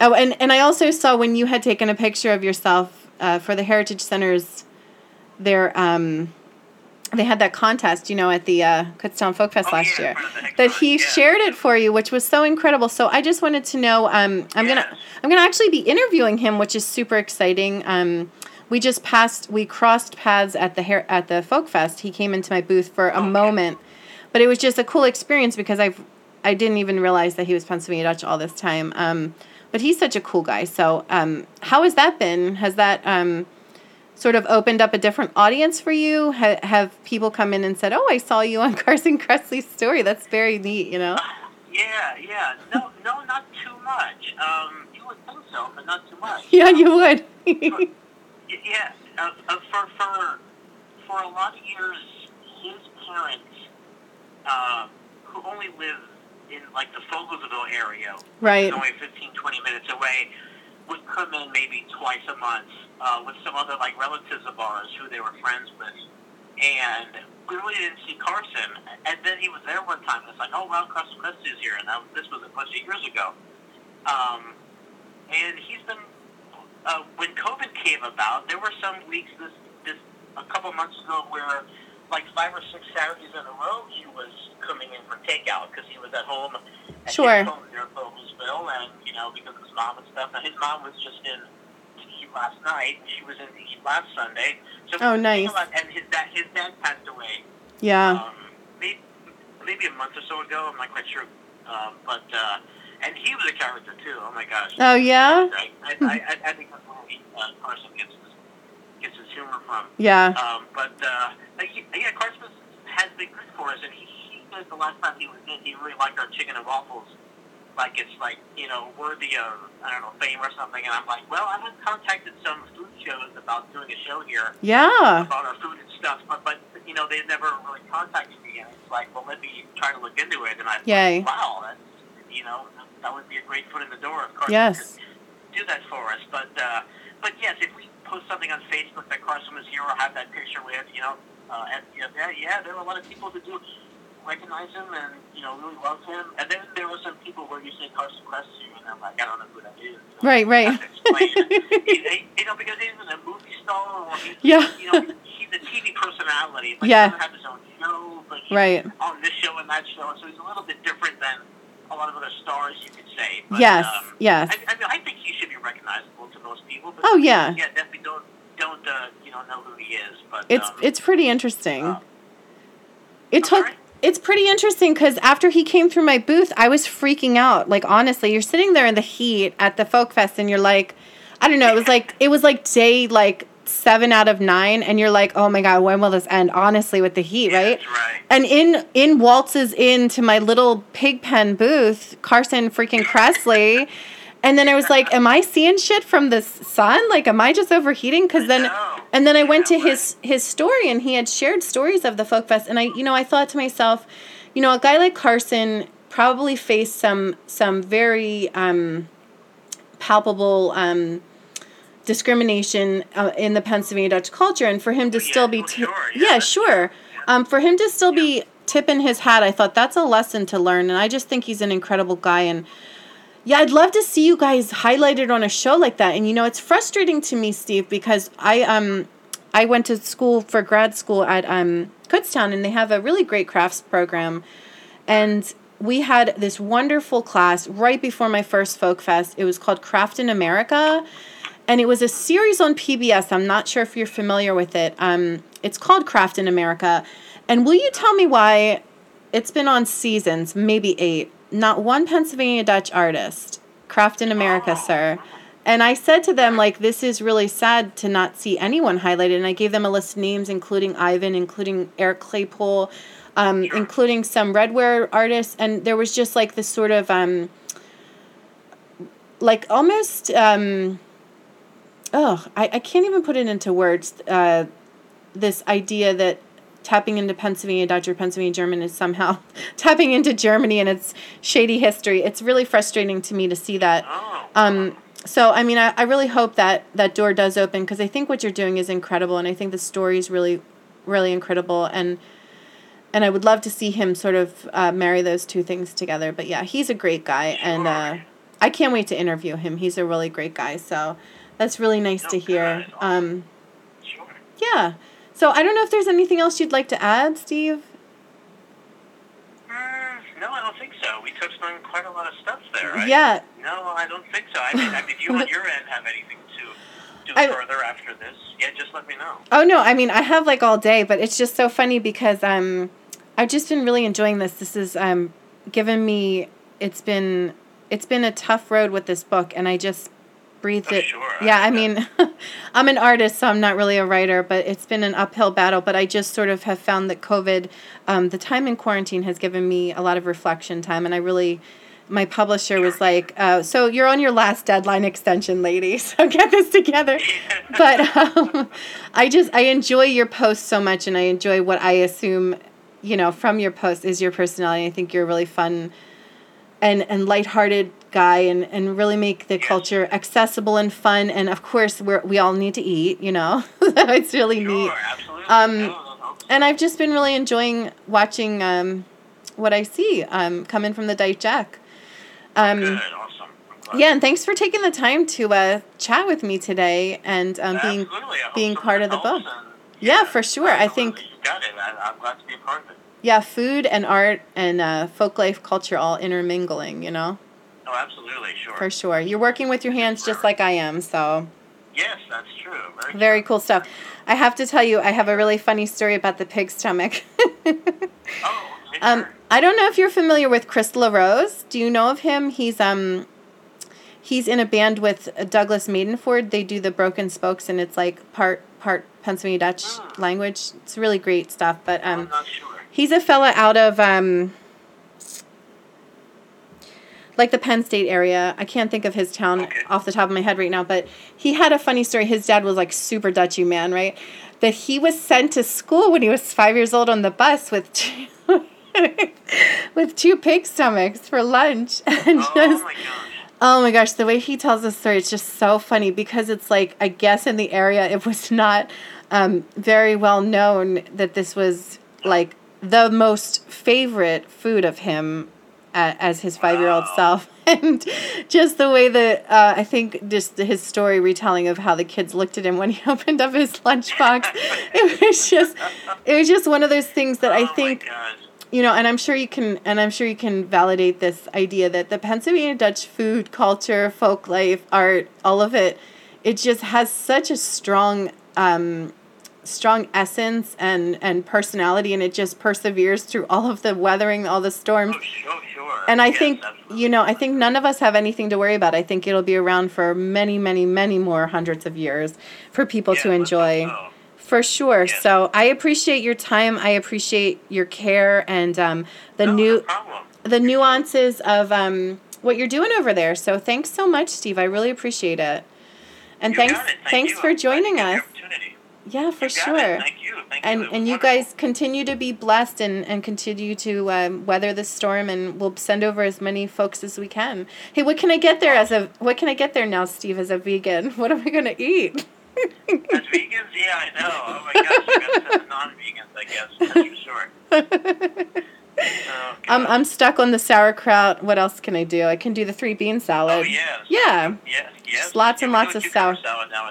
I also saw when you had taken a picture of yourself for the Heritage Center's... their... they had that contest, you know, at the Kutztown Folk Fest last year, that he shared it for you, which was so incredible. So I just wanted to know, I'm gonna actually be interviewing him, which is super exciting. We crossed paths at the Folk Fest. He came into my booth for a moment, but it was just a cool experience because I didn't even realize that he was Pennsylvania Dutch all this time. But he's such a cool guy. So how has that been? Has that sort of opened up a different audience for you? Have people come in and said, "Oh, I saw you on Carson Kressley's story. That's very neat," you know? Yeah. No, not too much. You would think so, but not too much. Yeah, you would. For a lot of years, his parents, who only live in like the Fogelsville area, right, only 15, 20 minutes away, would come in maybe twice a month with some other like relatives of ours who they were friends with, and we really didn't see Carson. And then he was there one time, and it's like, oh wow, Carson Kressley is here, and this was a bunch of years ago. And he's been when COVID came about, there were some weeks this a couple months ago where like 5 or 6 Saturdays in a row he was coming in for takeout because he was at home. Sure. His home near Bowelsville, and you know, because of his mom and stuff. And his mom was just in Eagle last night, and she was in Eagle last Sunday. So nice. And his dad passed away. Yeah. Maybe a month or so ago. I'm not quite sure. But and he was a character too. Oh my gosh. Oh yeah. I think that's where Carson gets his humor from. Yeah. But Carson has been good for us, and the last time he was in, he really liked our chicken and waffles. Like, it's like, you know, worthy of, I don't know, fame or something. And I'm like, well, I have contacted some food shows about doing a show here. Yeah. About our food and stuff. But you know, they never really contacted me. And it's like, well, let me try to look into it. And I thought, wow, that's, you know, that would be a great foot in the door. Of course, yes. Do that for us. But yes, if we post something on Facebook that Carson was here or have that picture with, you know, there are a lot of people who do recognize him and, you know, really love him. And then there were some people where you say Carson Kressley, and I'm like, I don't know who that is. So right. You know, because he isn't a movie star or you know, he's a TV personality. Like, he doesn't have his own show, but he's on this show and that show. So he's a little bit different than a lot of other stars, you could say. But, yes. I mean, I think he should be recognizable to most people. But yeah, definitely don't know who he is. But it's pretty interesting. It's pretty interesting because after he came through my booth, I was freaking out. Like, honestly, you're sitting there in the heat at the Folk Fest, and you're like, I don't know, it was like day like 7 out of 9, and you're like, oh my God, when will this end? Honestly, with the heat, right? That's right. And in waltzes into my little pig pen booth, Carson freaking Kressley. And then I was like, am I seeing shit from the sun? Like, am I just overheating? Because then, and then I went to his story, and he had shared stories of the Folk Fest. And I, you know, I thought to myself, you know, a guy like Carson probably faced some very palpable discrimination in the Pennsylvania Dutch culture. And for him to still be, for him to still be tipping his hat, I thought that's a lesson to learn. And I just think he's an incredible guy. And yeah, I'd love to see you guys highlighted on a show like that. And, you know, it's frustrating to me, Steve, because I went to school for grad school at Kutztown, and they have a really great crafts program. And we had this wonderful class right before my first Folk Fest. It was called Craft in America, and it was a series on PBS. I'm not sure if you're familiar with it. It's called Craft in America. And will you tell me why it's been on seasons, maybe 8? Not one Pennsylvania Dutch artist, Craft in America, sir. And I said to them, like, this is really sad to not see anyone highlighted. And I gave them a list of names, including Ivan, including Eric Claypoole, including some redware artists. And there was just, like, this sort of, like, almost, I can't even put it into words, this idea that tapping into Pennsylvania Dutch or Pennsylvania German is somehow tapping into Germany and its shady history. It's really frustrating to me to see that. So, I mean, I really hope that that door does open, because I think what you're doing is incredible, and I think the story is really, really incredible. And I would love to see him sort of marry those two things together. But, yeah, he's a great guy, and I can't wait to interview him. He's a really great guy, so that's really nice to hear. Yeah. So I don't know if there's anything else you'd like to add, Steve? No, I don't think so. We touched on quite a lot of stuff there, right? Yeah. No, I don't think so. I mean, if you on your end have anything to do further after this, yeah, just let me know. Oh, no, I mean, I have, like, all day, but it's just so funny because I've just been really enjoying this. This is given me, it's been a tough road with this book, and I just breathe it. Sure. Yeah, I mean, I'm an artist, so I'm not really a writer, but it's been an uphill battle. But I just sort of have found that COVID, the time in quarantine has given me a lot of reflection time. And I really, my publisher was like, so you're on your last deadline extension, lady, so get this together. But I enjoy your posts so much, and I enjoy what I assume, you know, from your posts is your personality. I think you're really fun and lighthearted guy, and really make the culture accessible and fun, and of course we all need to eat, you know. So it's really neat. Absolutely. And I've just been really enjoying watching what I see coming from the Deitsch Eck. Good, awesome. Yeah, and thanks for taking the time to chat with me today and being part of the book. Yeah, for sure. Absolutely. I think you got it. I'm glad to be a part of it. Yeah, food and art and folk life culture all intermingling, you know? Oh, absolutely, sure. For sure. You're working with your hands just like I am, so. Yes, that's true. Very cool stuff. I have to tell you, I have a really funny story about the pig stomach. I don't know if you're familiar with Chris LaRose. Do you know of him? He's in a band with Douglas Maidenford. They do the Broken Spokes, and it's like part Pennsylvania Dutch language. It's really great stuff, but I'm not sure. He's a fella out of, like, the Penn State area. I can't think of his town off the top of my head right now, but he had a funny story. His dad was, like, super Dutchy man, right? That he was sent to school when he was 5 years old on the bus with two pig stomachs for lunch. And oh, my gosh. The way he tells the story, it's just so funny because it's, like, I guess in the area it was not very well known that this was, like, the most favorite food of him as his 5-year-old self. And just the way that, I think just his story retelling of how the kids looked at him when he opened up his lunchbox. It was just one of those things that I think, you know, and I'm sure you can validate this idea that the Pennsylvania Dutch food, culture, folk life, art, all of it, it just has such a strong essence and personality, and it just perseveres through all of the weathering, all the storms. Sure. And I think, absolutely. You know, I think none of us have anything to worry about. I think it'll be around for many, many, many more hundreds of years for people to enjoy. For sure. Yeah. So I appreciate your time. I appreciate your care and the nuances of what you're doing over there. So thanks so much, Steve. I really appreciate it. And you thanks for joining us. Yeah, for sure. Thank you. And you guys continue to be blessed and continue to weather the storm, and we'll send over as many folks as we can. Hey, what can I get there what can I get there now, Steve, as a vegan? What am I going to eat? As vegans? Yeah, I know. Oh my gosh, you got to send non-vegans, I guess, that's for sure. Oh, I'm stuck on the sauerkraut. What else can I do? I can do the 3-bean salad. Oh, yes. Yeah. Yes. Just lots and lots of sour.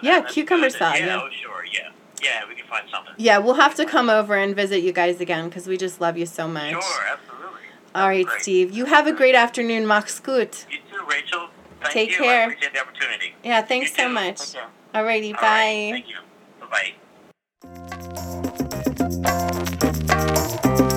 Yeah, cucumber salad. Yeah, oh, sure, yeah. Yeah, we can find something. Yeah, we'll have to come over and visit you guys again because we just love you so much. Sure, absolutely. All right, great. Steve. You have a great afternoon. Mach's gut. You too, Rachel. Thank you. Take care. I appreciate the opportunity. Yeah, thanks so much. Take care. All righty, bye. Right, thank you. Bye-bye.